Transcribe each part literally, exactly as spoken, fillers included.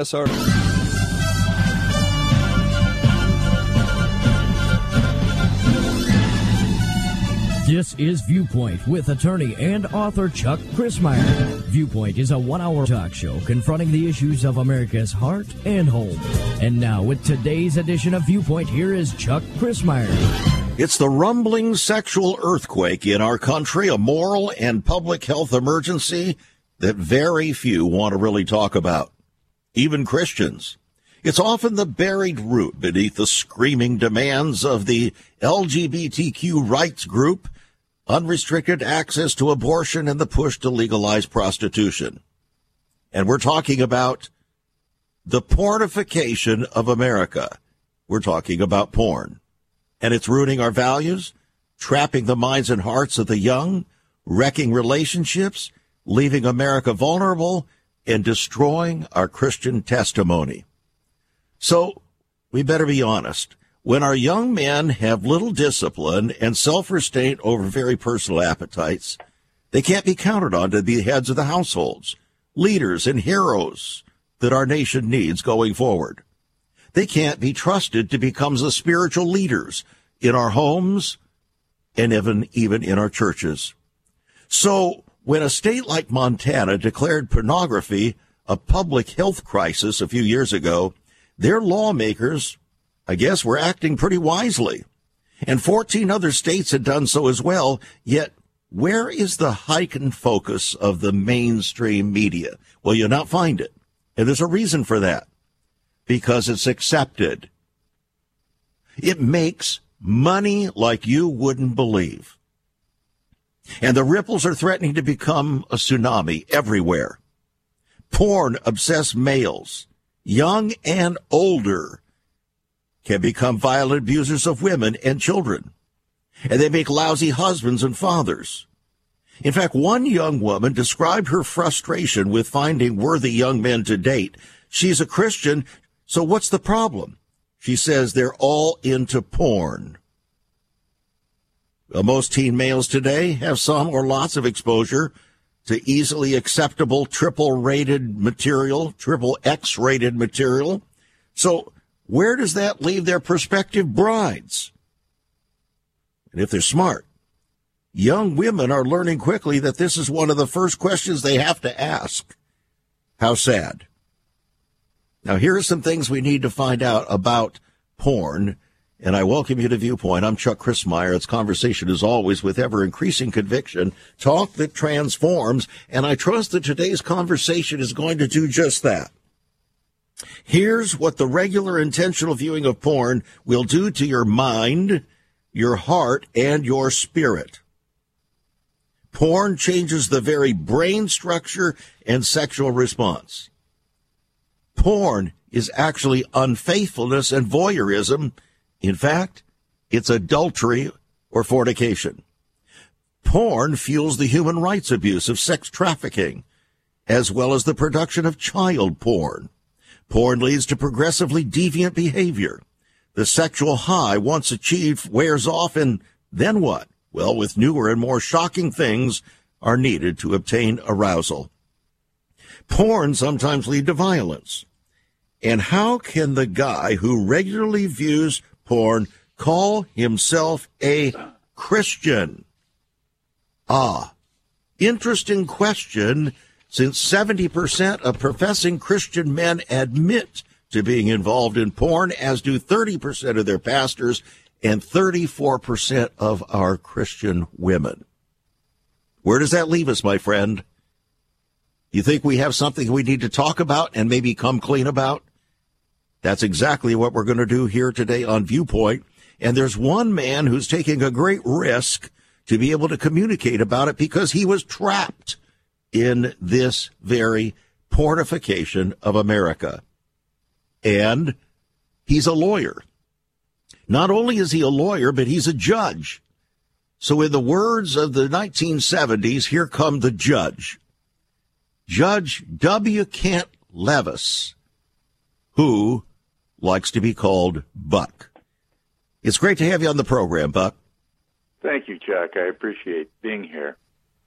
us our... This is Viewpoint with attorney and author Chuck Crismeyer. Viewpoint is a one-hour talk show confronting the issues of America's heart and home. And now with today's edition of Viewpoint, here is Chuck Crismeyer. It's the rumbling sexual earthquake in our country, a moral and public health emergency that very few want to really talk about, even Christians. It's often the buried root beneath the screaming demands of the L G B T Q rights group, unrestricted access to abortion, and the push to legalize prostitution. And we're talking about the pornification of America. We're talking about porn. And it's ruining our values, trapping the minds and hearts of the young, wrecking relationships, leaving America vulnerable, and destroying our Christian testimony. So we better be honest. When our young men have little discipline and self-restraint over very personal appetites, they can't be counted on to be the heads of the households, leaders, and heroes that our nation needs going forward. They can't be trusted to become the spiritual leaders in our homes and even, even in our churches. So when a state like Montana declared pornography a public health crisis a few years ago, their lawmakers, I guess, were acting pretty wisely. And fourteen other states had done so as well. Yet, where is the heightened focus of the mainstream media? Well, you'll not find it. And there's a reason for that. Because it's accepted. It makes money like you wouldn't believe. And the ripples are threatening to become a tsunami everywhere. Porn-obsessed males, young and older, can become violent abusers of women and children, and they make lousy husbands and fathers. In fact, one young woman described her frustration with finding worthy young men to date. She's a Christian, so what's the problem? She says they're all into porn. Well, most teen males today have some or lots of exposure to easily acceptable triple-rated material, triple X-rated material. So where does that leave their prospective brides? And if they're smart, young women are learning quickly that this is one of the first questions they have to ask. How sad. Now, here are some things we need to find out about porn, and I welcome you to Viewpoint. I'm Chuck Crismeyer. It's conversation, as always, with ever-increasing conviction, talk that transforms, and I trust that today's conversation is going to do just that. Here's what the regular intentional viewing of porn will do to your mind, your heart, and your spirit. Porn changes the very brain structure and sexual response. Porn is actually unfaithfulness and voyeurism. In fact, it's adultery or fornication. Porn fuels the human rights abuse of sex trafficking, as well as the production of child porn. Porn leads to progressively deviant behavior. The sexual high once achieved wears off, and then what? Well, with newer and more shocking things are needed to obtain arousal. Porn sometimes leads to violence. And how can the guy who regularly views porn call himself a Christian? Ah, interesting question, since seventy percent of professing Christian men admit to being involved in porn, as do thirty percent of their pastors and thirty-four percent of our Christian women. Where does that leave us, my friend? You think we have something we need to talk about and maybe come clean about? That's exactly what we're going to do here today on Viewpoint. And there's one man who's taking a great risk to be able to communicate about it because he was trapped in this very pornification of America. And he's a lawyer. Not only is he a lawyer, but he's a judge. So in the words of the nineteen seventies, here come the judge. Judge W. Kent Lewis, who likes to be called Buck. It's great to have you on the program, Buck. Thank you, Chuck. I appreciate being here.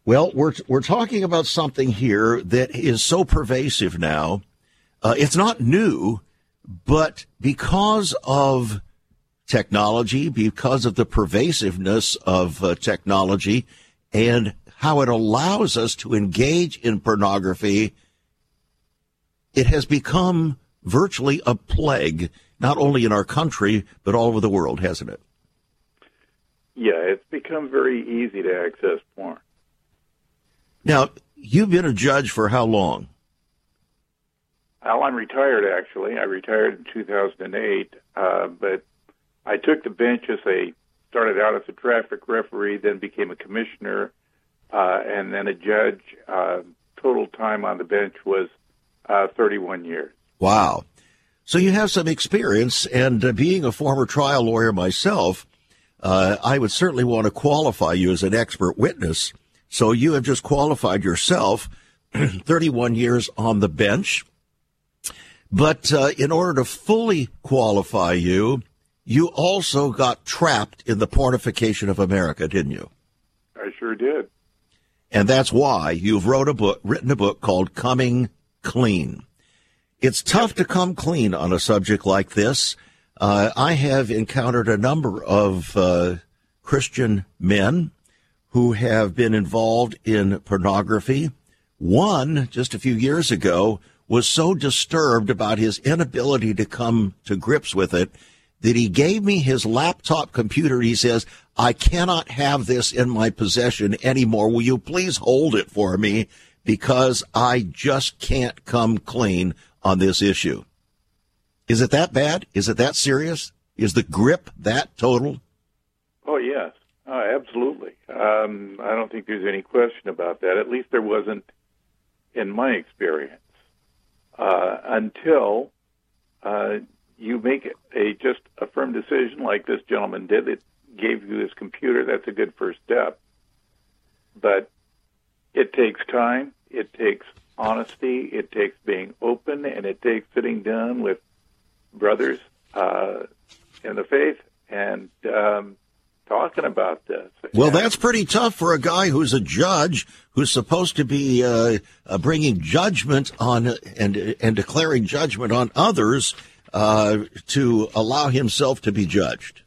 Well, we're we're talking about something here that is so pervasive now. Uh, it's not new, but because of technology, because of the pervasiveness of uh, technology and how it allows us to engage in pornography, it has become virtually a plague, not only in our country, but all over the world, hasn't it? Yeah, it's become very easy to access porn. Now, you've been a judge for how long? Well, I'm retired, actually. I retired in two thousand eight, uh, but I took the bench as a, started out as a traffic referee, then became a commissioner, uh, and then a judge. Uh, total time on the bench was uh, thirty-one years. Wow. So you have some experience, and uh, being a former trial lawyer myself, uh, I would certainly want to qualify you as an expert witness. So you have just qualified yourself, thirty-one years on the bench. But uh, in order to fully qualify you, you also got trapped in the pornification of America, didn't you? I sure did. And that's why you've wrote a book, written a book called Coming Clean. It's tough to come clean on a subject like this. Uh, I have encountered a number of uh, Christian men who have been involved in pornography. One, just a few years ago, was so disturbed about his inability to come to grips with it that he gave me his laptop computer. He says, I cannot have this in my possession anymore. Will you please hold it for me? Because I just can't come clean on this issue. Is it that bad? Is it that serious? Is the grip that total? Oh, yes. Oh, absolutely. Um, I don't think there's any question about that. At least there wasn't in my experience. Uh, until uh, you make a just a firm decision like this gentleman did, it gave you his computer, that's a good first step. But it takes time, it takes honesty, it takes being open, and it takes sitting down with brothers uh, in the faith and um, talking about this. Well, that's pretty tough for a guy who's a judge, who's supposed to be uh, uh, bringing judgment on and and declaring judgment on others, uh, to allow himself to be judged.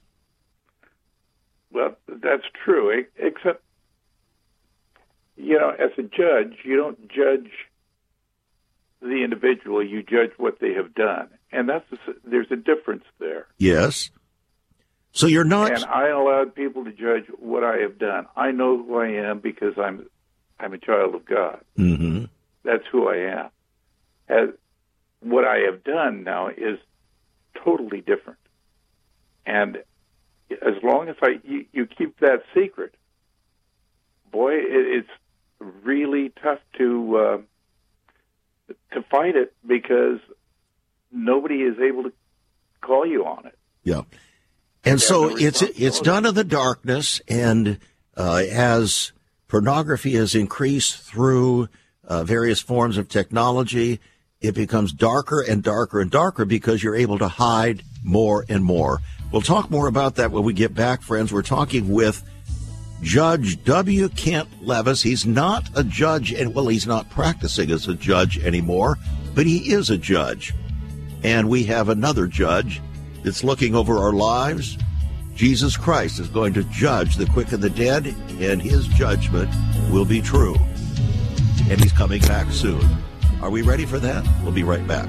Well, that's true, except, you know, as a judge, you don't judge the individual, you judge what they have done. And that's the, there's a difference there. Yes. So you're not, and I allowed people to judge what I have done. I know who I am because I'm, I'm a child of God. Mm-hmm. That's who I am. As what I have done now is totally different, and as long as I you, you keep that secret, boy, it, it's really tough to uh, to fight it because nobody is able to call you on it. Yeah. And so it's it's done in the darkness, and uh, as pornography has increased through uh, various forms of technology, it becomes darker and darker and darker because you're able to hide more and more. We'll talk more about that when we get back, friends. We're talking with Judge W. Kent Lewis. He's not a judge, and well, he's not practicing as a judge anymore, but he is a judge. And we have another judge. It's looking over our lives. Jesus Christ is going to judge the quick and the dead, and his judgment will be true. And he's coming back soon. Are we ready for that? We'll be right back.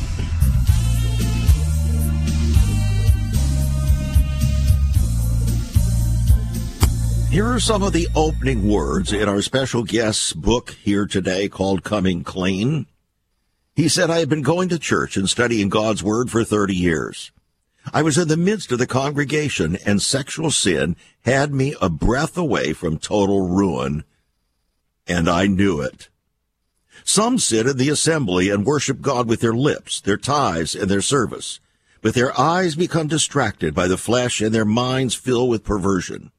Here are some of the opening words in our special guest's book here today called Coming Clean. He said, I have been going to church and studying God's Word for thirty years. I was in the midst of the congregation, and sexual sin had me a breath away from total ruin, and I knew it. Some sit in the assembly and worship God with their lips, their tithes, and their service. But their eyes become distracted by the flesh and their minds fill with perversion.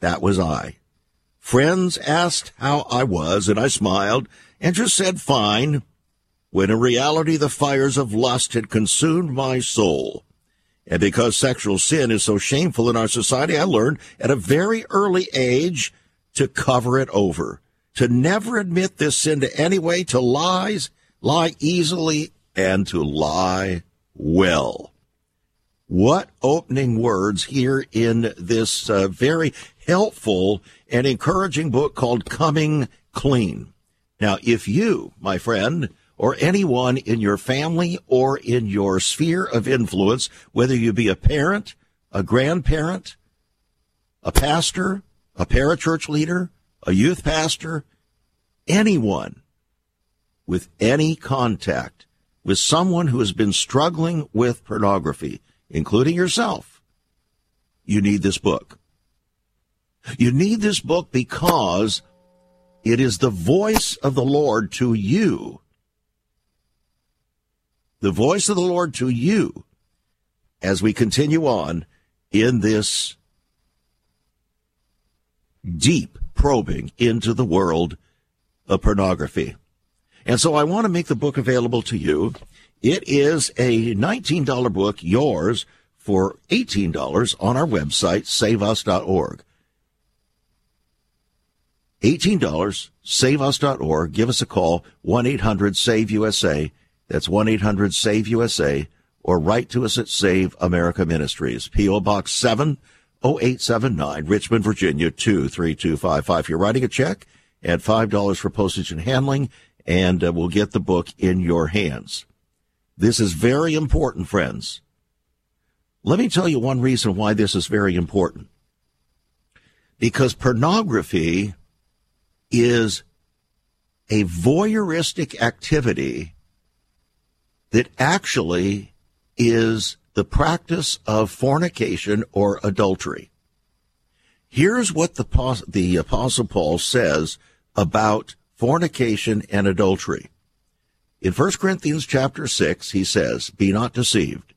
That was I. Friends asked how I was, and I smiled and just said, fine, when in reality the fires of lust had consumed my soul. And because sexual sin is so shameful in our society, I learned at a very early age to cover it over, to never admit this sin to anyway, to lies, lie easily, and to lie well. What opening words here in this uh, very helpful and encouraging book called Coming Clean. Now, if you, my friend, or anyone in your family or in your sphere of influence, whether you be a parent, a grandparent, a pastor, a parachurch leader, a youth pastor, anyone with any contact with someone who has been struggling with pornography, including yourself, you need this book. You need this book because it is the voice of the Lord to you. The voice of the Lord to you as we continue on in this deep probing into the world of pornography. And so I want to make the book available to you. It is a nineteen dollars book, yours for eighteen dollars on our website, save us dot org. eighteen dollars, save us dot org. Give us a call, one eight hundred save U S A. That's one eight hundred save U S A, or write to us at Save America Ministries, P O. Box seven oh eight seven nine, Richmond, Virginia, two three two five five. You're writing a check, add five dollars for postage and handling, and uh, we'll get the book in your hands. This is very important, friends. Let me tell you one reason why this is very important. Because pornography is a voyeuristic activity that actually is the practice of fornication or adultery. Here's what the, the Apostle Paul says about fornication and adultery. In First Corinthians chapter six, he says, "Be not deceived.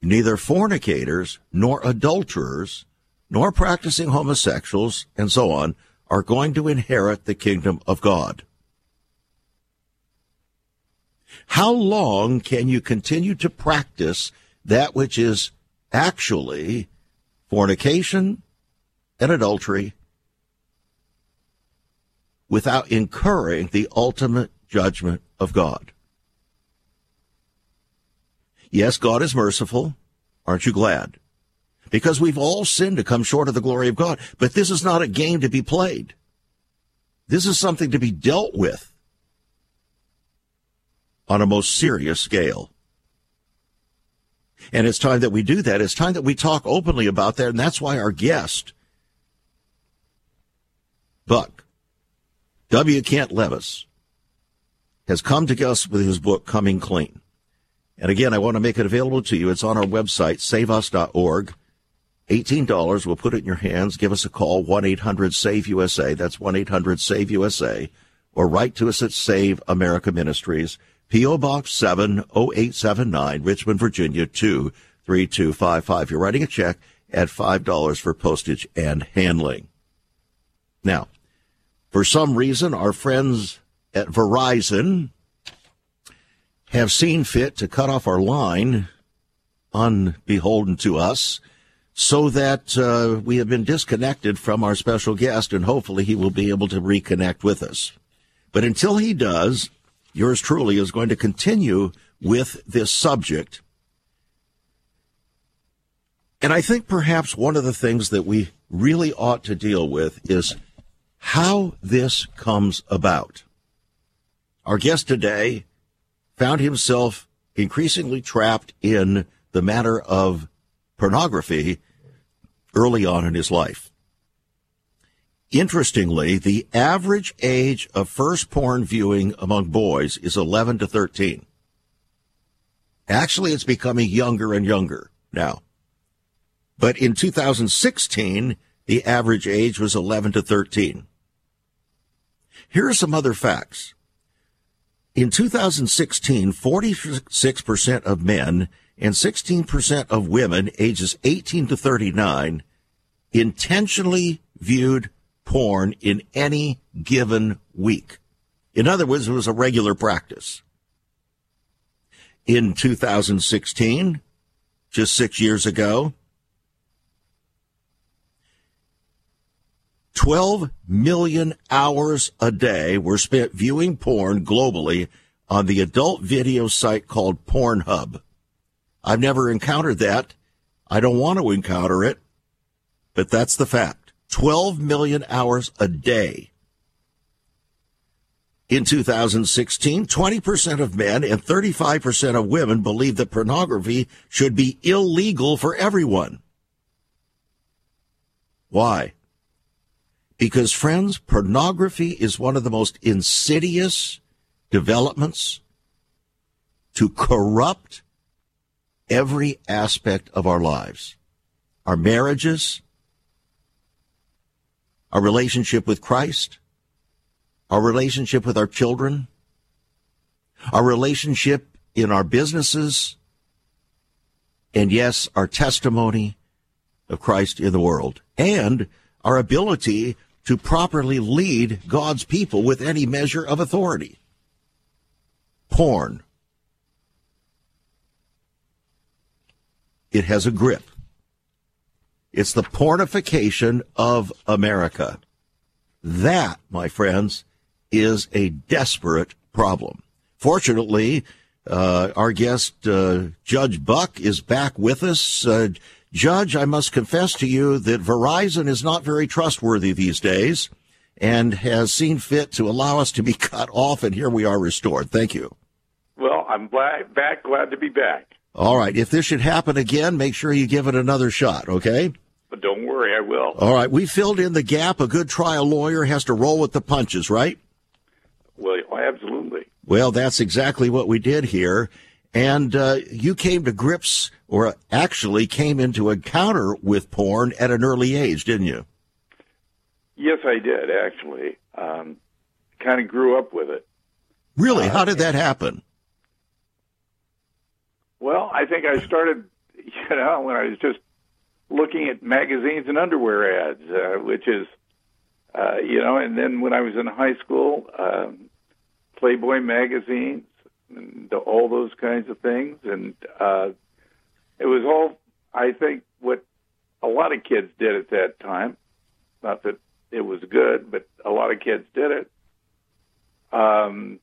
Neither fornicators, nor adulterers, nor practicing homosexuals," and so on, "are going to inherit the kingdom of God." How long can you continue to practice that which is actually fornication and adultery without incurring the ultimate judgment of God? Yes, God is merciful. Aren't you glad? Because we've all sinned to come short of the glory of God. But this is not a game to be played. This is something to be dealt with on a most serious scale. And it's time that we do that. It's time that we talk openly about that, and that's why our guest, Buck, W. Kent Lewis, has come to us with his book, Coming Clean. And again, I want to make it available to you. It's on our website, save us dot org. eighteen dollars, we'll put it in your hands. Give us a call, one eight hundred save U S A. That's one eight hundred save U S A. Or write to us at Save America Ministries, P O. Box seven oh eight seven nine, Richmond, Virginia, two three two five five. You're writing a check, add five dollars for postage and handling. Now, for some reason, our friends at Verizon have seen fit to cut off our line, unbeholden to us, so that uh, we have been disconnected from our special guest, and hopefully he will be able to reconnect with us. But until he does, yours truly is going to continue with this subject. And I think perhaps one of the things that we really ought to deal with is how this comes about. Our guest today found himself increasingly trapped in the matter of pornography early on in his life. Interestingly, the average age of first porn viewing among boys is eleven to thirteen. Actually, it's becoming younger and younger now. But in two thousand sixteen, the average age was eleven to thirteen. Here are some other facts. In two thousand sixteen, forty-six percent of men and sixteen percent of women ages eighteen to thirty-nine intentionally viewed porn in any given week. In other words, it was a regular practice. In two thousand sixteen, just six years ago, twelve million hours a day were spent viewing porn globally on the adult video site called Pornhub. I've never encountered that. I don't want to encounter it, but that's the fact. twelve million hours a day. In two thousand sixteen, twenty percent of men and thirty-five percent of women believe that pornography should be illegal for everyone. Why? Because, friends, pornography is one of the most insidious developments to corrupt every aspect of our lives, our marriages, our relationship with Christ, our relationship with our children, our relationship in our businesses, and, yes, our testimony of Christ in the world, and our ability to properly lead God's people with any measure of authority. Porn. It has a grip. It's the pornification of America. That, my friends, is a desperate problem. Fortunately, uh, our guest, uh, Judge Buck, is back with us. Uh, Judge, I must confess to you that Verizon is not very trustworthy these days and has seen fit to allow us to be cut off, and here we are restored. Thank you. Well, I'm glad, back, glad to be back. All right. If this should happen again, make sure you give it another shot, okay? But don't worry, I will. All right. We filled in the gap. A good trial lawyer has to roll with the punches, right? Well, absolutely. Well, that's exactly what we did here. And uh, you came to grips, or actually came into encounter with porn at an early age, didn't you? Yes, I did, actually. Um, kind of grew up with it. Really? Uh, How did that happen? Well, I think I started, you know, when I was just looking at magazines and underwear ads, uh, which is, uh, you know, and then when I was in high school, um, Playboy magazines and all those kinds of things. And uh, it was all, I think, what a lot of kids did at that time. Not that it was good, but a lot of kids did it. Um,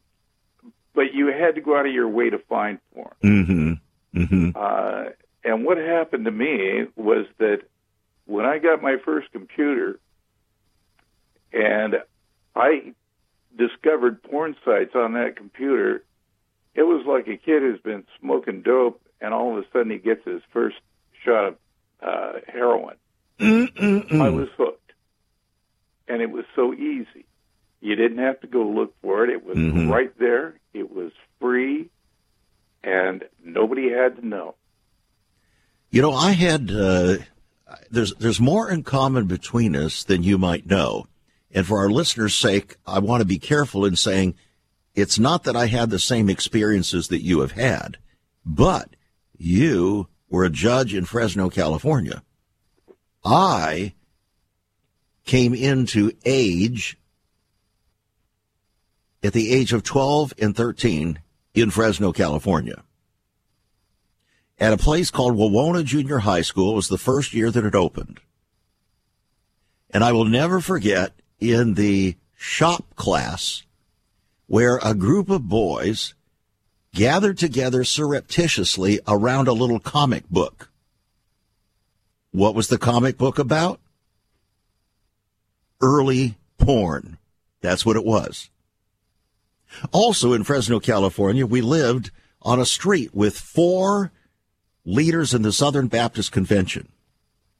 but you had to go out of your way to find porn. Mm-hmm. Mm-hmm. Uh, and what happened to me was that when I got my first computer and I discovered porn sites on that computer, it was like a kid who's been smoking dope and all of a sudden he gets his first shot of uh, heroin. Mm-mm-mm. I was hooked. And it was so easy. You didn't have to go look for it. It was mm-hmm. right there. It was free. And nobody had to know. You know, I had, uh, there's there's more in common between us than you might know. And for our listeners' sake, I want to be careful in saying it's not that I had the same experiences that you have had, but you were a judge in Fresno, California. I came into age at the age of twelve and thirteen in Fresno, California. At a place called Wawona Junior High School. It was the first year that it opened. And I will never forget in the shop class where a group of boys gathered together surreptitiously around a little comic book. What was the comic book about? Early porn. That's what it was. Also in Fresno, California, we lived on a street with four leaders in the Southern Baptist Convention.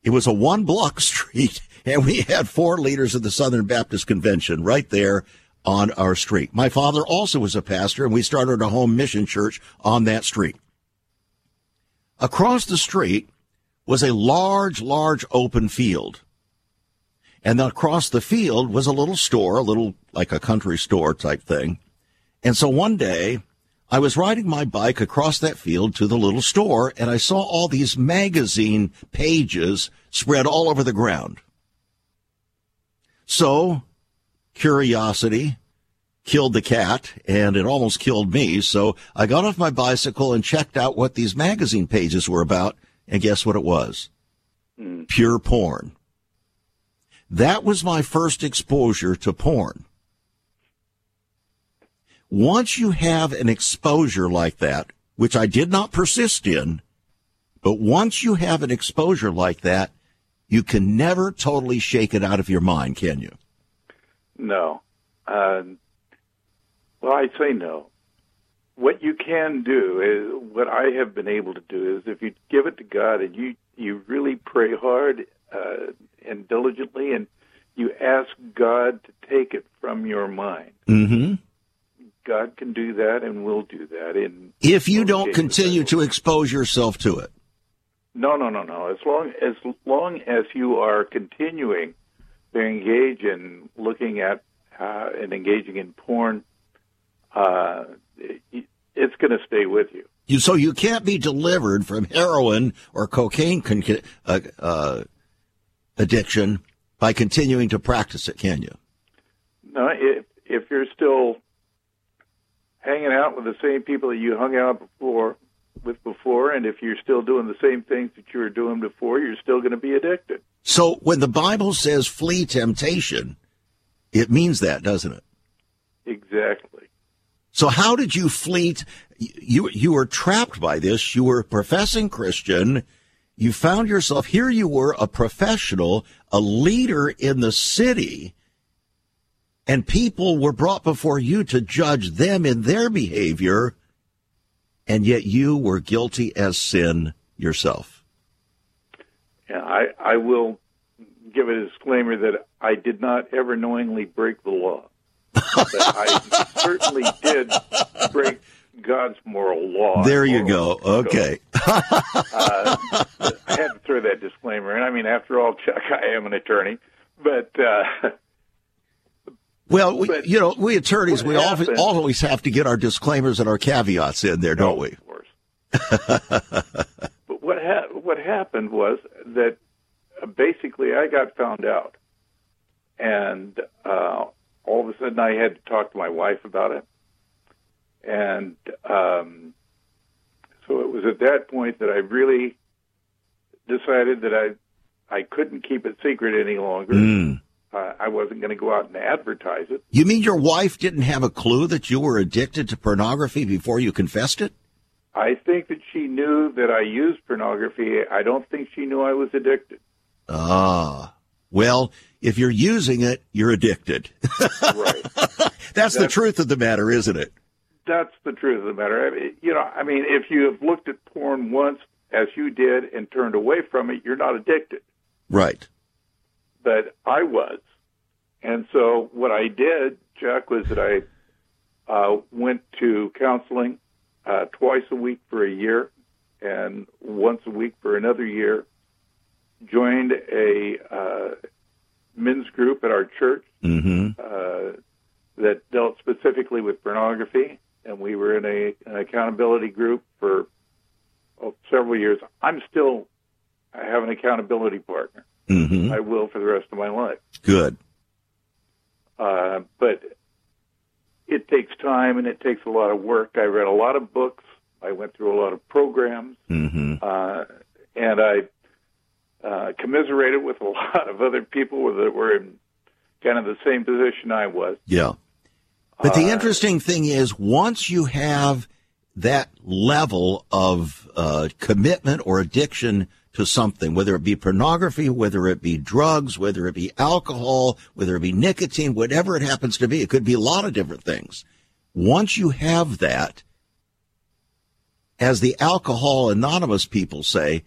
It was a one-block street, and we had four leaders of the Southern Baptist Convention right there on our street. My father also was a pastor, and we started a home mission church on that street. Across the street was a large, large open field. And across the field was a little store, a little like a country store type thing. And so one day I was riding my bike across that field to the little store, and I saw all these magazine pages spread all over the ground. So curiosity killed the cat, and it almost killed me. So I got off my bicycle and checked out what these magazine pages were about, and guess what it was? Mm. Pure porn. That was my first exposure to porn. Once you have an exposure like that, which I did not persist in, but once you have an exposure like that, you can never totally shake it out of your mind, can you? No. Uh, well, I'd say no. What you can do is, what I have been able to do is, if you give it to God and you, you really pray hard uh, and diligently, and you ask God to take it from your mind. Mm-hmm. God can do that and will do that. In if you don't continue to expose yourself to it. No, no, no, no. As long as long as you are continuing to engage in looking at uh, and engaging in porn, uh, it, it's going to stay with you. You. So you can't be delivered from heroin or cocaine con- uh, uh, addiction by continuing to practice it, can you? No, if, if you're still hanging out with the same people that you hung out before with before, and if you're still doing the same things that you were doing before, you're still going to be addicted. So when the Bible says flee temptation, it means that, doesn't it? Exactly. So how did you flee? T- you, you were trapped by this. You were a professing Christian. You found yourself, here you were a professional, a leader in the city, and people were brought before you to judge them in their behavior, and yet you were guilty as sin yourself. Yeah, I, I will give a disclaimer that I did not ever knowingly break the law. But I certainly did break God's moral law. There you go. Okay. uh, I had to throw that disclaimer in. I mean, after all, Chuck, I am an attorney, but... Uh, Well, we, you know, we attorneys, we always, always have to get our disclaimers and our caveats in there, don't we? Of course. But what ha- what happened was that uh, basically I got found out, and uh, all of a sudden I had to talk to my wife about it, and um, so it was at that point that I really decided that I I couldn't keep it secret any longer. Mm. Uh, I wasn't going to go out and advertise it. You mean your wife didn't have a clue that you were addicted to pornography before you confessed it? I think that she knew that I used pornography. I don't think she knew I was addicted. Ah. Well, if you're using it, you're addicted. Right. That's, that's the truth of the matter, isn't it? That's the truth of the matter. I mean, you know, I mean, if you have looked at porn once, as you did, and turned away from it, you're not addicted. Right. But I was. And so what I did, Chuck, was that I uh, went to counseling uh, twice a week for a year and once a week for another year, joined a uh, men's group at our church mm-hmm. uh, that dealt specifically with pornography, and we were in a, an accountability group for oh, several years. I'm still, I have an accountability partner. Mm-hmm. I will for the rest of my life. Good. Uh, but it takes time and it takes a lot of work. I read a lot of books. I went through a lot of programs. Mm-hmm. Uh, and I uh, commiserated with a lot of other people that were in kind of the same position I was. Yeah. But the uh, interesting thing is, once you have that level of uh, commitment or addiction to something, whether it be pornography, whether it be drugs, whether it be alcohol, whether it be nicotine, whatever it happens to be, it could be a lot of different things. Once you have that, as the Alcohol Anonymous people say,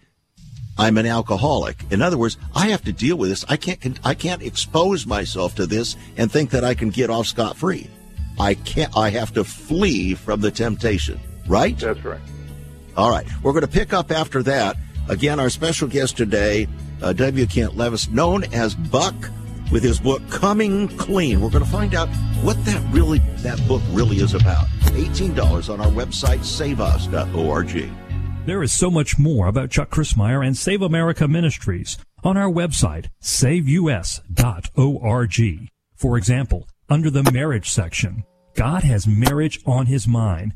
I'm an alcoholic. In other words, I have to deal with this. I can't, I can't expose myself to this and think that I can get off scot-free. I can't, I have to flee from the temptation, right? That's right. All right. We're going to pick up after that. Again, our special guest today, uh, W. Kent Lewis, known as Buck, with his book, Coming Clean. We're going to find out what that really that book really is about. eighteen dollars on our website, save us dot org. There is so much more about Chuck Crismeyer and Save America Ministries on our website, save us dot org. For example, under the marriage section, God has marriage on his mind.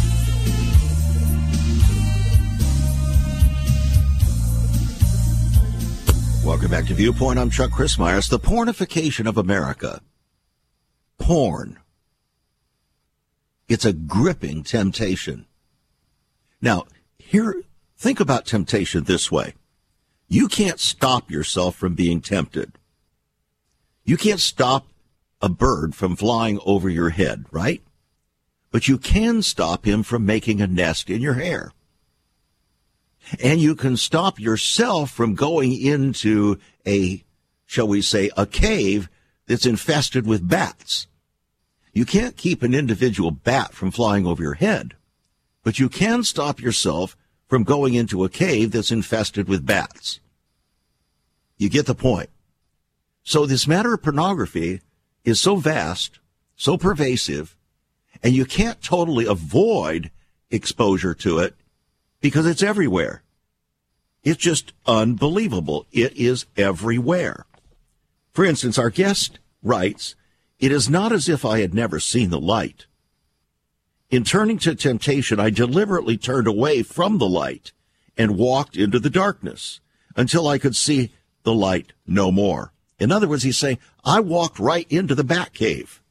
Welcome back to Viewpoint. I'm Chuck Crismeyer. It's the pornification of America. Porn. It's a gripping temptation. Now, here, think about temptation this way. You can't stop yourself from being tempted. You can't stop a bird from flying over your head, right? But you can stop him from making a nest in your hair. And you can stop yourself from going into a, shall we say, a cave that's infested with bats. You can't keep an individual bat from flying over your head, but you can stop yourself from going into a cave that's infested with bats. You get the point. So this matter of pornography is so vast, so pervasive, and you can't totally avoid exposure to it, because it's everywhere. It's just unbelievable. It is everywhere. For instance, our guest writes, "It is not as if I had never seen the light. In turning to temptation, I deliberately turned away from the light and walked into the darkness until I could see the light no more." In other words, he's saying, I walked right into the bat cave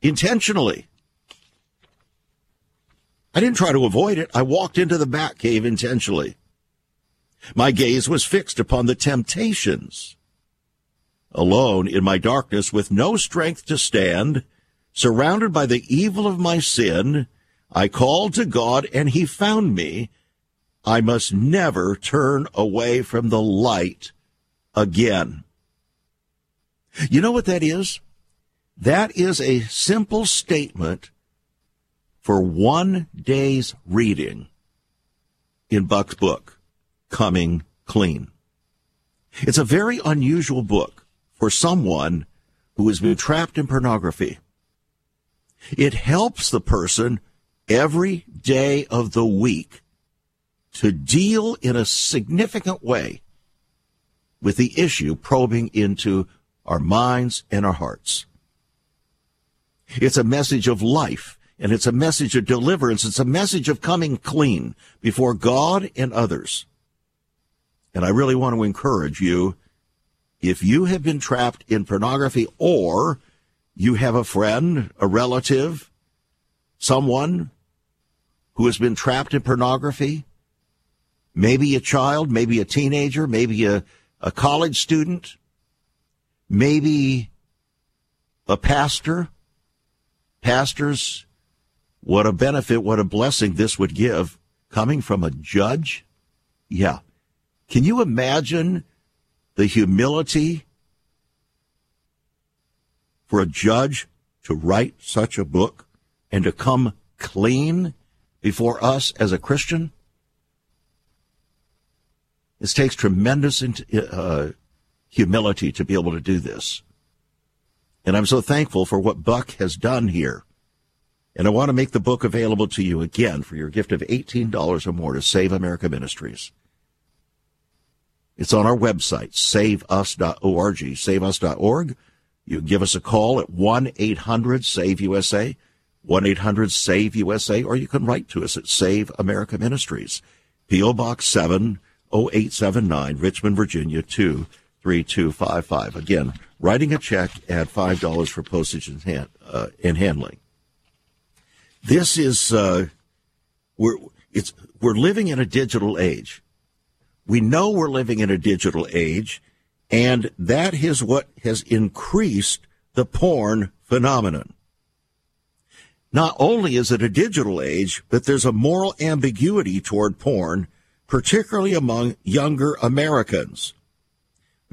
intentionally. I didn't try to avoid it. I walked into the bat cave intentionally. My gaze was fixed upon the temptations. Alone in my darkness, with no strength to stand, surrounded by the evil of my sin, I called to God and he found me. I must never turn away from the light again. You know what that is? That is a simple statement for one day's reading in Buck's book, Coming Clean. It's a very unusual book for someone who has been trapped in pornography. It helps the person every day of the week to deal in a significant way with the issue probing into our minds and our hearts. It's a message of life. And it's a message of deliverance. It's a message of coming clean before God and others. And I really want to encourage you, if you have been trapped in pornography or you have a friend, a relative, someone who has been trapped in pornography, maybe a child, maybe a teenager, maybe a, a college student, maybe a pastor, pastors, what a benefit, what a blessing this would give, coming from a judge. Yeah. Can you imagine the humility for a judge to write such a book and to come clean before us as a Christian? This takes tremendous uh, humility to be able to do this. And I'm so thankful for what Buck has done here. And I want to make the book available to you again for your gift of eighteen dollars or more to Save America Ministries. It's on our website, save us dot org, save us dot org. You can give us a call at one eight hundred save U S A, one eight hundred save U S A, or you can write to us at Save America Ministries, P O Box seven oh eight seven nine, Richmond, Virginia, two three two five five. Again, writing a check at five dollars for postage and, hand, uh, and handling. This is, uh, we're, it's, we're living in a digital age. We know we're living in a digital age, and that is what has increased the porn phenomenon. Not only is it a digital age, but there's a moral ambiguity toward porn, particularly among younger Americans.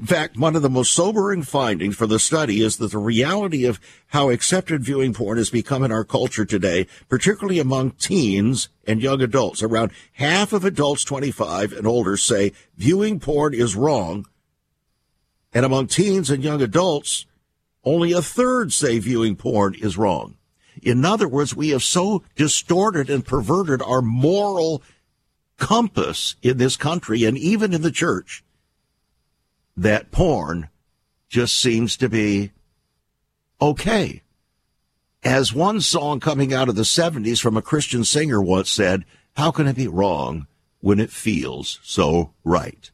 In fact, one of the most sobering findings from the study is that the reality of how accepted viewing porn has become in our culture today, particularly among teens and young adults. Around half of adults twenty-five and older say viewing porn is wrong, and among teens and young adults, only a third say viewing porn is wrong. In other words, we have so distorted and perverted our moral compass in this country and even in the church that porn just seems to be okay. As one song coming out of the seventies from a Christian singer once said, how can it be wrong when it feels so right?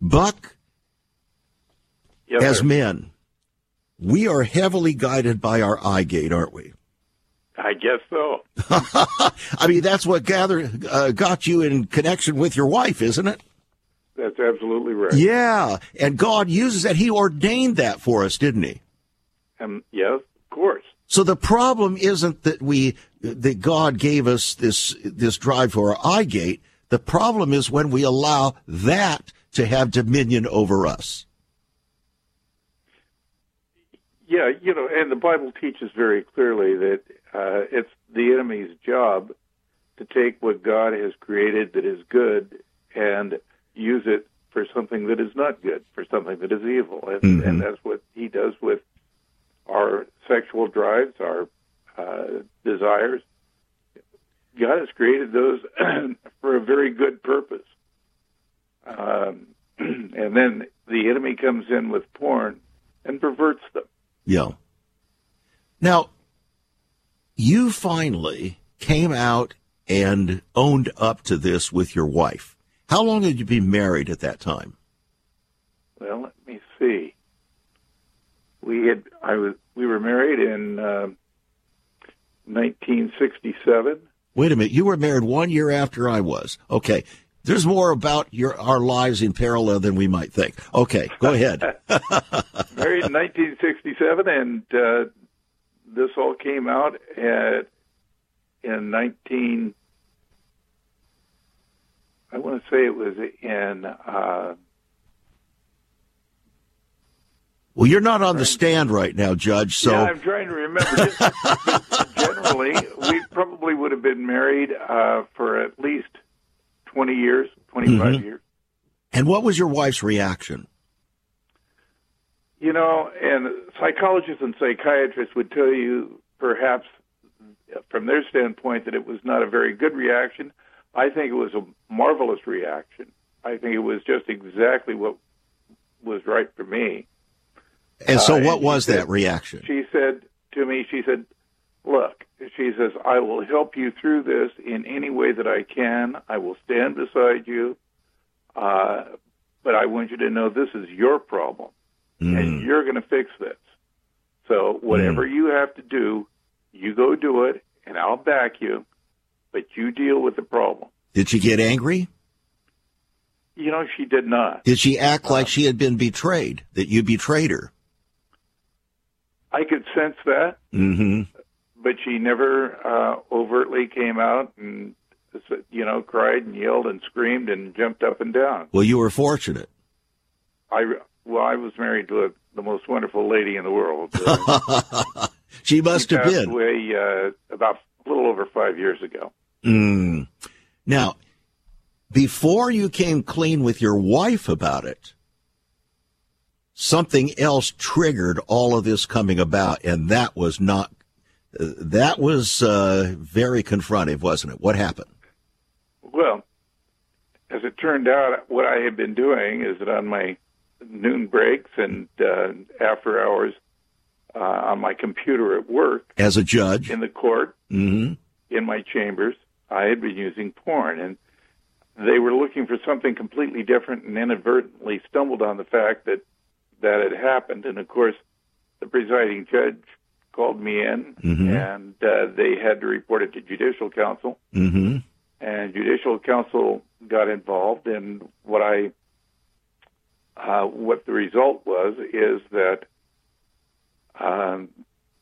Buck, yes, as sir. Men, we are heavily guided by our eye gate, aren't we? I guess so. I mean, that's what gather, uh, got you in connection with your wife, isn't it? That's absolutely right. Yeah, and God uses that. He ordained that for us, didn't he? Um, yes, of course. So the problem isn't that we that God gave us this this drive for our eye gate. The problem is when we allow that to have dominion over us. Yeah, you know, and the Bible teaches very clearly that uh, it's the enemy's job to take what God has created that is good and use it for something that is not good, for something that is evil. And, mm-hmm. and that's what he does with our sexual drives, our uh, desires. God has created those for a very good purpose. Um, and then the enemy comes in with porn and perverts them. Yeah. Now, you finally came out and owned up to this with your wife. How long had you been married at that time? Well, let me see. We had I was we were married in uh, nineteen sixty-seven. Wait a minute, you were married one year after I was. Okay, there's more about your our lives in parallel than we might think. Okay, go ahead. Married in nineteen sixty-seven, and uh, this all came out at in nineteen. I want to say it was in... Uh, well, you're not on the stand right now, Judge, so... Yeah, I'm trying to remember. Generally, we probably would have been married uh, for at least twenty years, twenty-five mm-hmm. years. And what was your wife's reaction? You know, and psychologists and psychiatrists would tell you, perhaps, from their standpoint, that it was not a very good reaction. I think it was a marvelous reaction. I think it was just exactly what was right for me. And so what uh, and was said, that reaction? She said to me, she said, look, she says, I will help you through this in any way that I can. I will stand beside you. Uh, but I want you to know this is your problem, mm. and you're going to fix this. So whatever mm. you have to do, you go do it, and I'll back you. But you deal with the problem. Did she get angry? You know, she did not. Did she act like she had been betrayed, that you betrayed her? I could sense that. Mm-hmm. But she never uh, overtly came out and, you know, cried and yelled and screamed and jumped up and down. Well, you were fortunate. I, well, I was married to a, the most wonderful lady in the world. Uh, she must she have been. She passed away uh, about a little over five years ago. Mm. Now, before you came clean with your wife about it, something else triggered all of this coming about, and that was not, uh, that was uh, very confrontive, wasn't it? What happened? Well, as it turned out, what I had been doing is that on my noon breaks and uh, after hours uh, on my computer at work. As a judge. In the court. Mm-hmm. In my chambers, I had been using porn, and they were looking for something completely different and inadvertently stumbled on the fact that that had happened. And, of course, the presiding judge called me in, mm-hmm. and uh, they had to report it to Judicial Council. Mm-hmm. And Judicial Council got involved, and what I uh, what the result was is that um,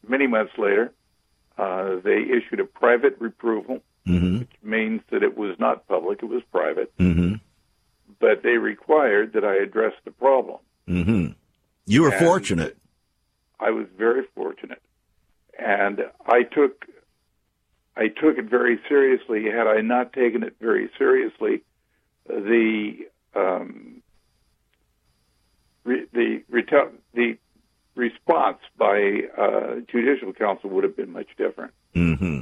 many months later, uh, they issued a private reproval, mm-hmm. which means that it was not public, it was private. Mm-hmm. But they required that I address the problem. Mm-hmm. You were and fortunate. I was very fortunate. And I took I took it very seriously. Had I not taken it very seriously, the um, re- the reta- the response by uh, Judicial Council would have been much different. Mm-hmm.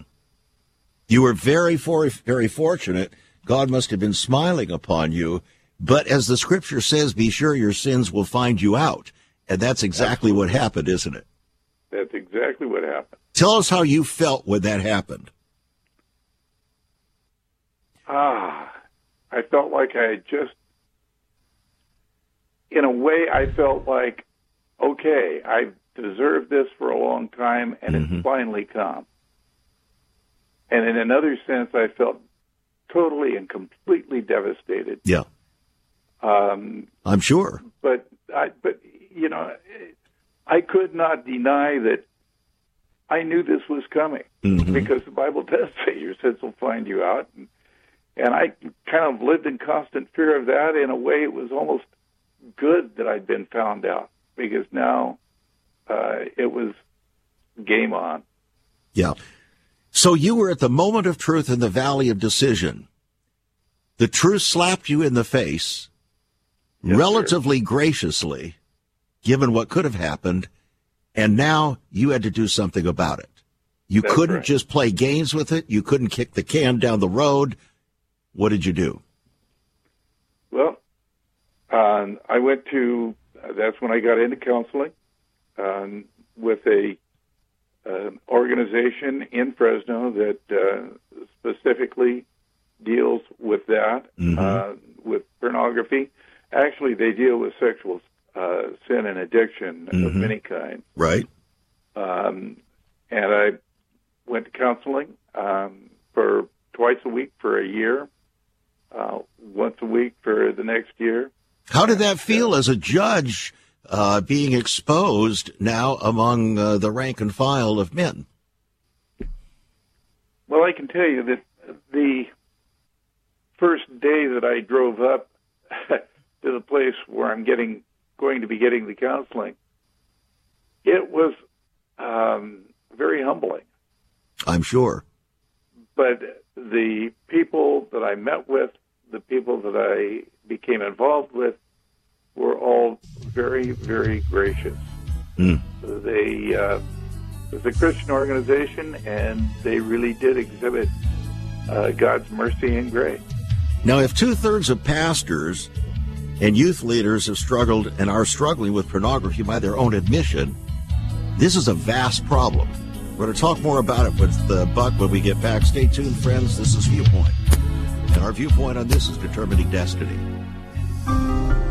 You were very for- very fortunate. God must have been smiling upon you. But as the Scripture says, be sure your sins will find you out. And that's exactly Absolutely. What happened, isn't it? That's exactly what happened. Tell us how you felt when that happened. Ah, I felt like I had just, in a way, I felt like, okay, I've deserved this for a long time, and mm-hmm. it's finally come. And in another sense, I felt totally and completely devastated. Yeah. Um, I'm sure. But, I, but you know, I could not deny that I knew this was coming, mm-hmm. because the Bible does say your sins will find you out. And, and I kind of lived in constant fear of that. In a way, it was almost good that I'd been found out, because now uh, it was game on. Yeah. So you were at the moment of truth in the valley of decision. The truth slapped you in the face. Yes, relatively sir. Graciously, given what could have happened, and now you had to do something about it. You That's couldn't right. just play games with it. You couldn't kick the can down the road. What did you do? Well, um, I went to, uh, that's when I got into counseling um, with a uh, organization in Fresno that uh, specifically deals with that, mm-hmm. uh, with pornography. Actually, they deal with sexual uh, sin and addiction mm-hmm. of many kinds. Right. Um, and I went to counseling um, for twice a week for a year, uh, once a week for the next year. How did that feel as a judge uh, being exposed now among uh, the rank and file of men? Well, I can tell you that the first day that I drove up to the place where I'm getting, going to be getting the counseling, it was um, very humbling. I'm sure. But the people that I met with, the people that I became involved with, were all very, very gracious. Mm. They uh, it was a Christian organization, and they really did exhibit uh, God's mercy and grace. Now, if two-thirds of pastors and youth leaders have struggled and are struggling with pornography by their own admission, this is a vast problem. We're going to talk more about it with uh, Buck when we get back. Stay tuned, friends. This is Viewpoint. And our viewpoint on this is determining destiny.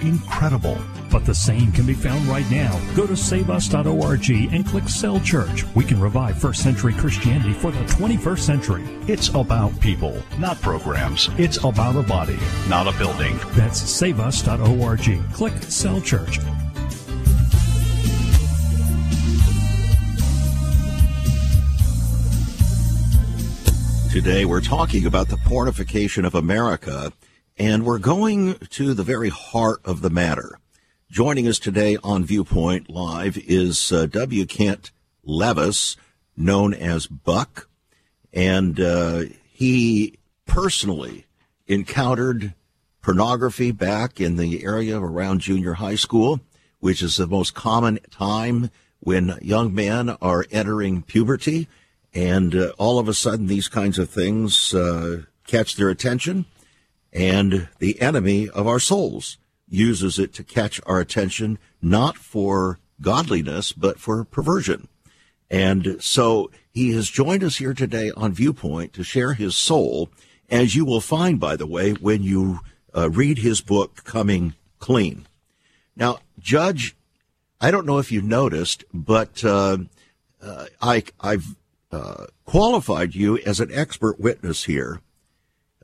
Incredible. But the same can be found right now. Go to save us dot org and click Sell Church. We can revive first century Christianity for the twenty-first century. It's about people, not programs. It's about a body, not a building. That's save us dot org. Click Sell Church. Today we're talking about the pornification of America. And we're going to the very heart of the matter. Joining us today on Viewpoint Live is uh, W. Kent Lewis, known as Buck. And uh, he personally encountered pornography back in the area around junior high school, which is the most common time when young men are entering puberty. And uh, all of a sudden, these kinds of things uh, catch their attention. And the enemy of our souls uses it to catch our attention, not for godliness, but for perversion. And so he has joined us here today on Viewpoint to share his soul, as you will find, by the way, when you uh, read his book, Coming Clean. Now, Judge, I don't know if you noticed, but uh, uh, I, I've uh, qualified you as an expert witness here.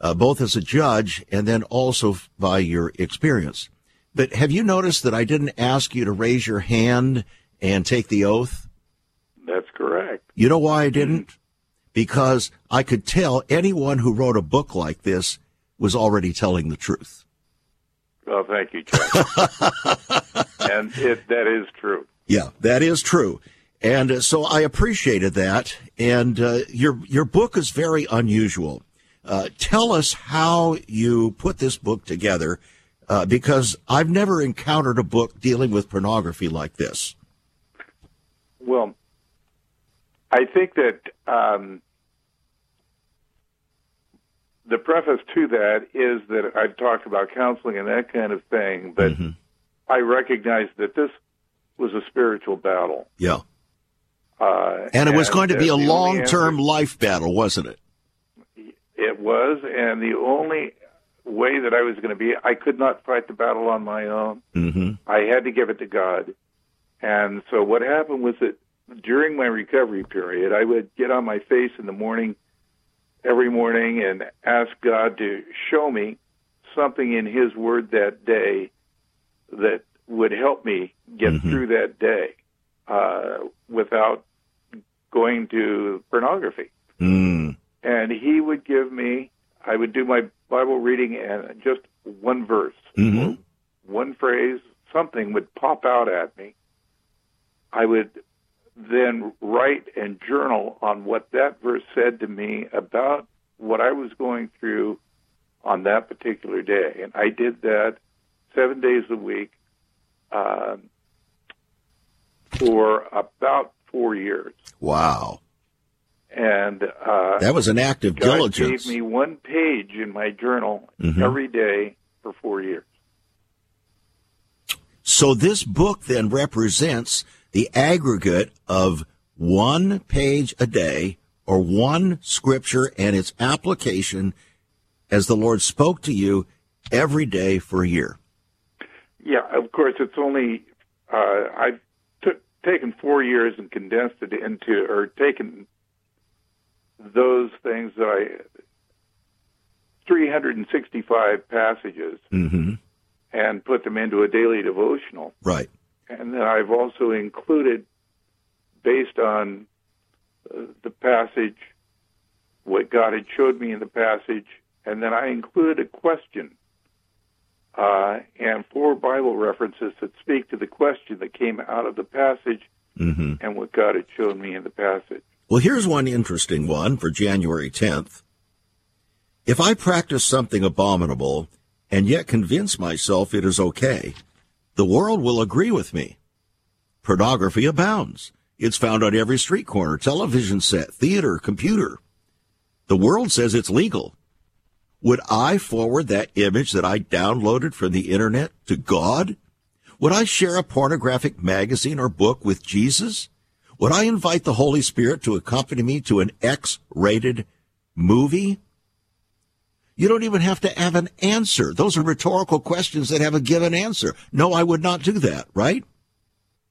Uh, both as a judge and then also by your experience. But have you noticed that I didn't ask you to raise your hand and take the oath? That's correct. You know why I didn't? Because I could tell anyone who wrote a book like this was already telling the truth. Well, thank you, Chuck. And it, that is true. Yeah, that is true. And uh, so I appreciated that. And uh, your your book is very unusual. Uh, tell us how you put this book together, uh, because I've never encountered a book dealing with pornography like this. Well, I think that um, the preface to that is that I've talked about counseling and that kind of thing, but mm-hmm. I recognize that this was a spiritual battle. Yeah. Uh, and it was and going to be a long-term life battle, wasn't it? It was, and the only way that I was going to be, I could not fight the battle on my own. Mm-hmm. I had to give it to God. And so what happened was that during my recovery period, I would get on my face in the morning, every morning, and ask God to show me something in His Word that day that would help me get mm-hmm. through that day uh, without going to pornography. Mm. And He would give me, I would do my Bible reading, and just one verse, mm-hmm. one phrase, something would pop out at me. I would then write and journal on what that verse said to me about what I was going through on that particular day. And I did that seven days a week uh, for about four years. Wow. And uh, that was an act of God diligence. Gave me one page in my journal mm-hmm. every day for four years. So this book then represents the aggregate of one page a day or one scripture and its application as the Lord spoke to you every day for a year. Yeah, of course, it's only, uh, I've t- taken four years and condensed it into, or taken... those things that I, three hundred sixty-five passages, mm-hmm. and put them into a daily devotional. Right. And then I've also included, based on uh, the passage, what God had showed me in the passage, and then I included a question uh, and four Bible references that speak to the question that came out of the passage mm-hmm. and what God had shown me in the passage. Well, here's one interesting one for January tenth. If I practice something abominable and yet convince myself it is okay, the world will agree with me. Pornography abounds. It's found on every street corner, television set, theater, computer. The world says it's legal. Would I forward that image that I downloaded from the internet to God? Would I share a pornographic magazine or book with Jesus? Would I invite the Holy Spirit to accompany me to an X-rated movie? You don't even have to have an answer. Those are rhetorical questions that have a given answer. No, I would not do that, right?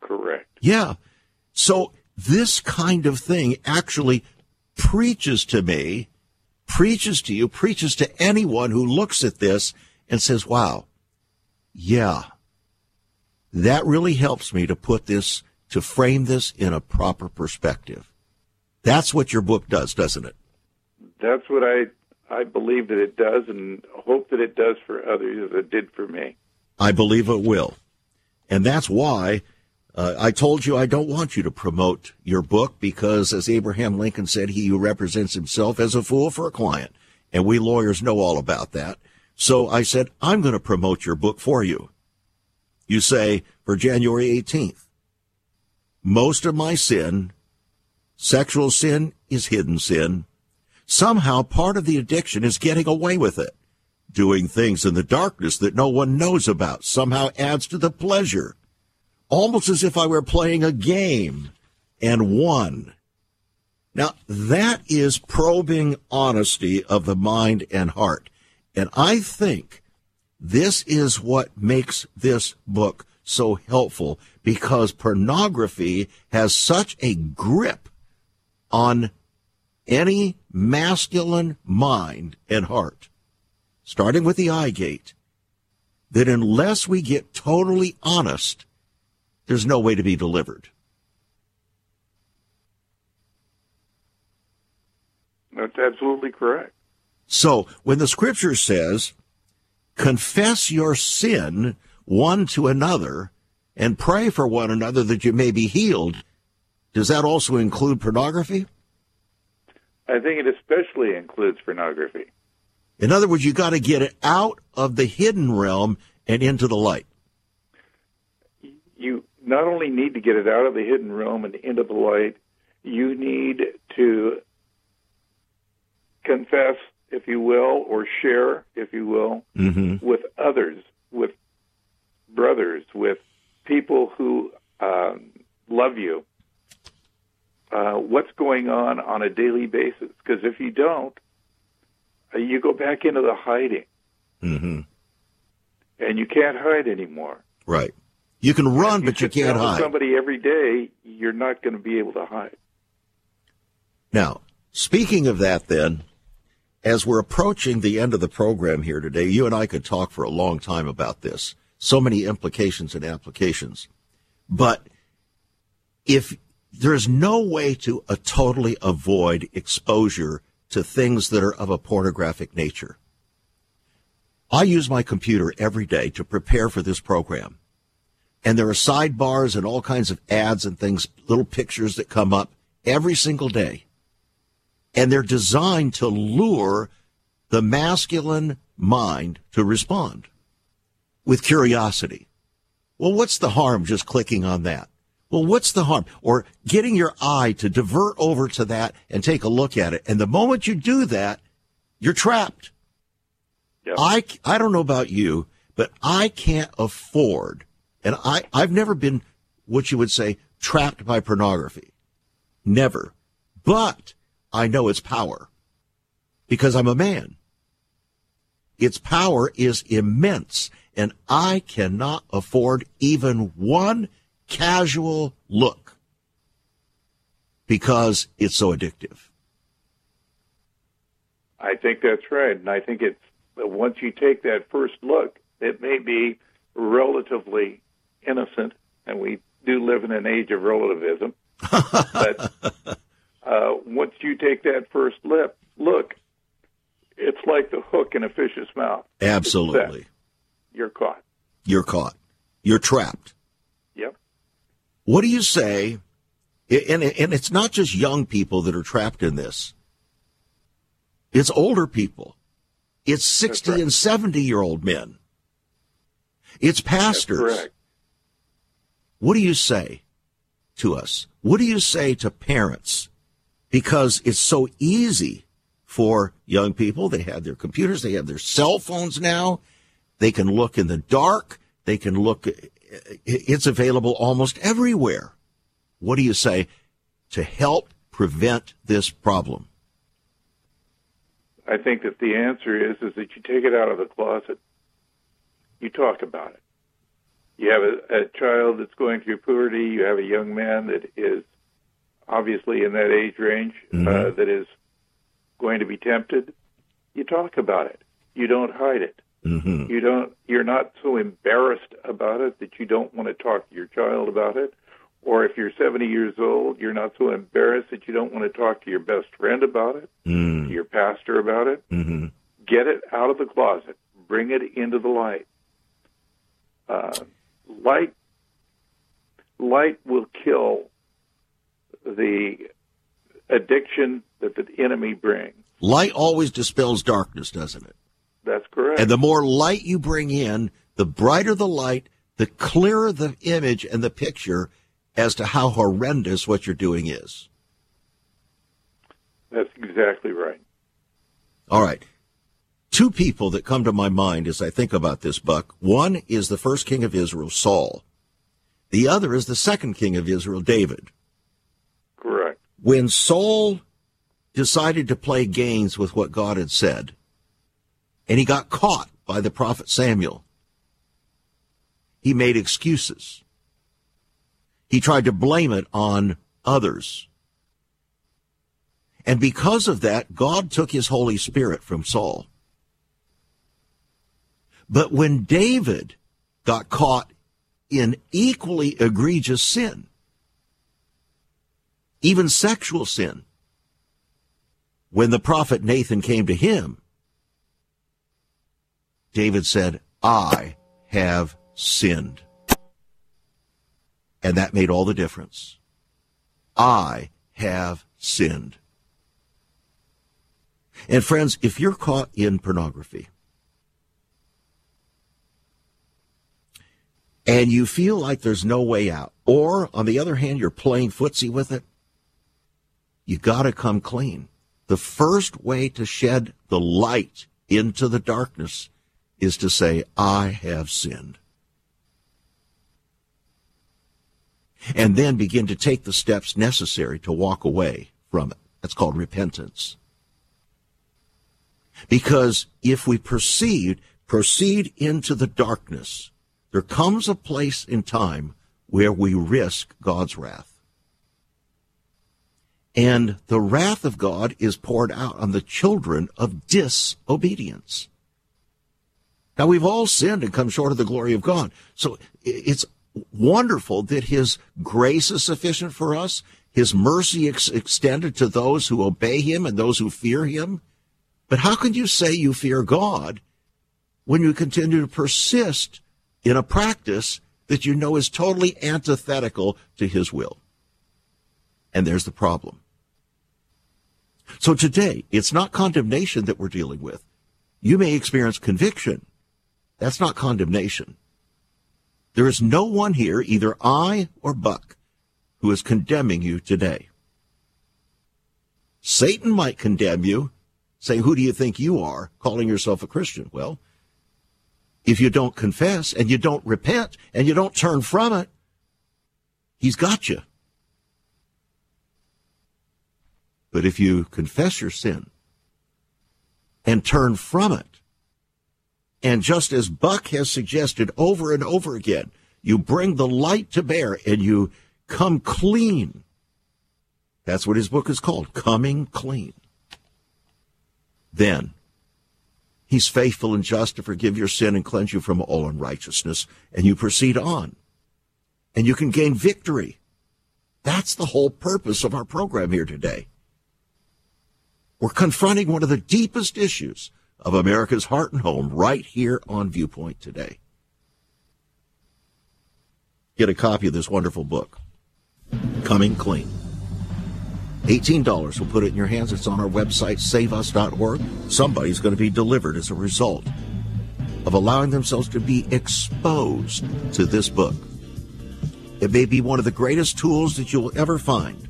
Correct. Yeah. So this kind of thing actually preaches to me, preaches to you, preaches to anyone who looks at this and says, wow, yeah, that really helps me to put this to frame this in a proper perspective. That's what your book does, doesn't it? That's what I I believe that it does, and hope that it does for others as it did for me. I believe it will. And that's why uh, I told you I don't want you to promote your book, because, as Abraham Lincoln said, he who represents himself as a fool for a client. And we lawyers know all about that. So I said, I'm going to promote your book for you. You say, for January eighteenth, most of my sin, sexual sin, is hidden sin. Somehow part of the addiction is getting away with it. Doing things in the darkness that no one knows about somehow adds to the pleasure, almost as if I were playing a game and won. Now, that is probing honesty of the mind and heart. And I think this is what makes this book so helpful, because pornography has such a grip on any masculine mind and heart, starting with the eye gate, that unless we get totally honest, there's no way to be delivered. That's absolutely correct. So when the scripture says, confess your sin one to another and pray for one another that you may be healed, does that also include pornography? I think it especially includes pornography. In other words, you got to get it out of the hidden realm and into the light. You not only need to get it out of the hidden realm and into the light, you need to confess, if you will, or share, if you will, mm-hmm. with others, with brothers, with people who um, love you, uh, what's going on on a daily basis. Because if you don't, you go back into the hiding, mm-hmm. and you can't hide anymore. Right. You can run, but you can't hide. If you somebody every day, you're not going to be able to hide. Now, speaking of that, then, as we're approaching the end of the program here today, you and I could talk for a long time about this. So many implications and applications. But if there's no way to uh, totally avoid exposure to things that are of a pornographic nature. I use my computer every day to prepare for this program. And there are sidebars and all kinds of ads and things, little pictures that come up every single day. And they're designed to lure the masculine mind to respond with curiosity. Well, what's the harm just clicking on that? Well, what's the harm? Or getting your eye to divert over to that and take a look at it. And the moment you do that, you're trapped. Yep. I, I don't know about you, but I can't afford, and I, I've never been what you would say trapped by pornography. Never. But I know its power because I'm a man. Its power is immense, and I cannot afford even one casual look because it's so addictive. I think that's right. And I think it's once you take that first look, it may be relatively innocent. And we do live in an age of relativism. But uh, once you take that first lip, look, it's like the hook in a fish's mouth. Absolutely. You're caught. You're caught. You're trapped. Yep. What do you say, and it's not just young people that are trapped in this. It's older people. It's sixty and seventy-year-old men. It's pastors. What do you say to us? What do you say to parents? Because it's so easy for young people. They have their computers. They have their cell phones now. They can look in the dark. They can look... It's available almost everywhere. What do you say to help prevent this problem? I think that the answer is, is that you take it out of the closet. You talk about it. You have a, a child that's going through puberty. You have a young man that is obviously in that age range, mm-hmm. uh, that is going to be tempted. You talk about it. You don't hide it. Mm-hmm. You don't, you're not so embarrassed about it that you don't want to talk to your child about it, Or if you're seventy years old, you're not so embarrassed that you don't want to talk to your best friend about it, mm. to your pastor about it. Mm-hmm. Get it out of the closet. Bring it into the light. Uh, light, light will kill the addiction that the enemy brings. Light always dispels darkness, doesn't it? That's correct. And the more light you bring in, the brighter the light, the clearer the image and the picture as to how horrendous what you're doing is. That's exactly right. All right. Two people that come to my mind as I think about this, Buck. One is the first king of Israel, Saul. The other is the second king of Israel, David. Correct. When Saul decided to play games with what God had said, and he got caught by the prophet Samuel, he made excuses. He tried to blame it on others. And because of that, God took his Holy Spirit from Saul. But when David got caught in equally egregious sin, even sexual sin, when the prophet Nathan came to him, David said, I have sinned. And that made all the difference. I have sinned. And friends, if you're caught in pornography and you feel like there's no way out, or on the other hand, you're playing footsie with it, you got to come clean. The first way to shed the light into the darkness is to say, I have sinned. And then begin to take the steps necessary to walk away from it. That's called repentance. Because if we proceed, proceed into the darkness, there comes a place in time where we risk God's wrath. And the wrath of God is poured out on the children of disobedience. Now, we've all sinned and come short of the glory of God. So it's wonderful that his grace is sufficient for us, his mercy ex- extended to those who obey him and those who fear him. But how can you say you fear God when you continue to persist in a practice that you know is totally antithetical to his will? And there's the problem. So today, it's not condemnation that we're dealing with. You may experience conviction. That's not condemnation. There is no one here, either I or Buck, who is condemning you today. Satan might condemn you, saying, who do you think you are, calling yourself a Christian? Well, if you don't confess and you don't repent and you don't turn from it, he's got you. But if you confess your sin and turn from it, and just as Buck has suggested over and over again, you bring the light to bear and you come clean. That's what his book is called, Coming Clean. Then he's faithful and just to forgive your sin and cleanse you from all unrighteousness, and you proceed on. And you can gain victory. That's the whole purpose of our program here today. We're confronting one of the deepest issues of America's heart and home right here on Viewpoint today. Get a copy of this wonderful book, Coming Clean. eighteen dollars. We'll put it in your hands. It's on our website, save us dot org. Somebody's going to be delivered as a result of allowing themselves to be exposed to this book. It may be one of the greatest tools that you will ever find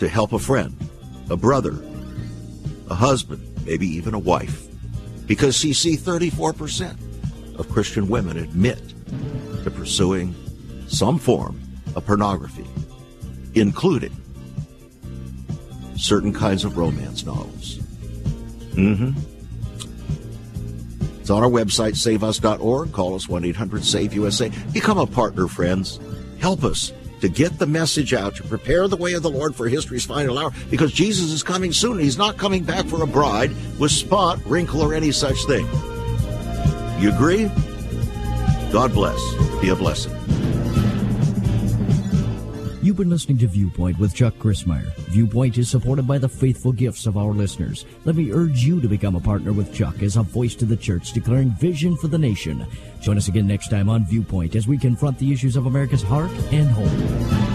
to help a friend, a brother, a husband, maybe even a wife. Because, you see, thirty-four percent of Christian women admit to pursuing some form of pornography, including certain kinds of romance novels. Mm-hmm. It's on our website, save us dot org. Call us one eight hundred save U S A. Become a partner, friends. Help us to get the message out, to prepare the way of the Lord for history's final hour, because Jesus is coming soon. He's not coming back for a bride with spot, wrinkle, or any such thing. You agree? God bless. Be a blessing. You've been listening to Viewpoint with Chuck Crismeyer. Viewpoint is supported by the faithful gifts of our listeners. Let me urge you to become a partner with Chuck as a voice to the church declaring vision for the nation. Join us again next time on Viewpoint as we confront the issues of America's heart and home.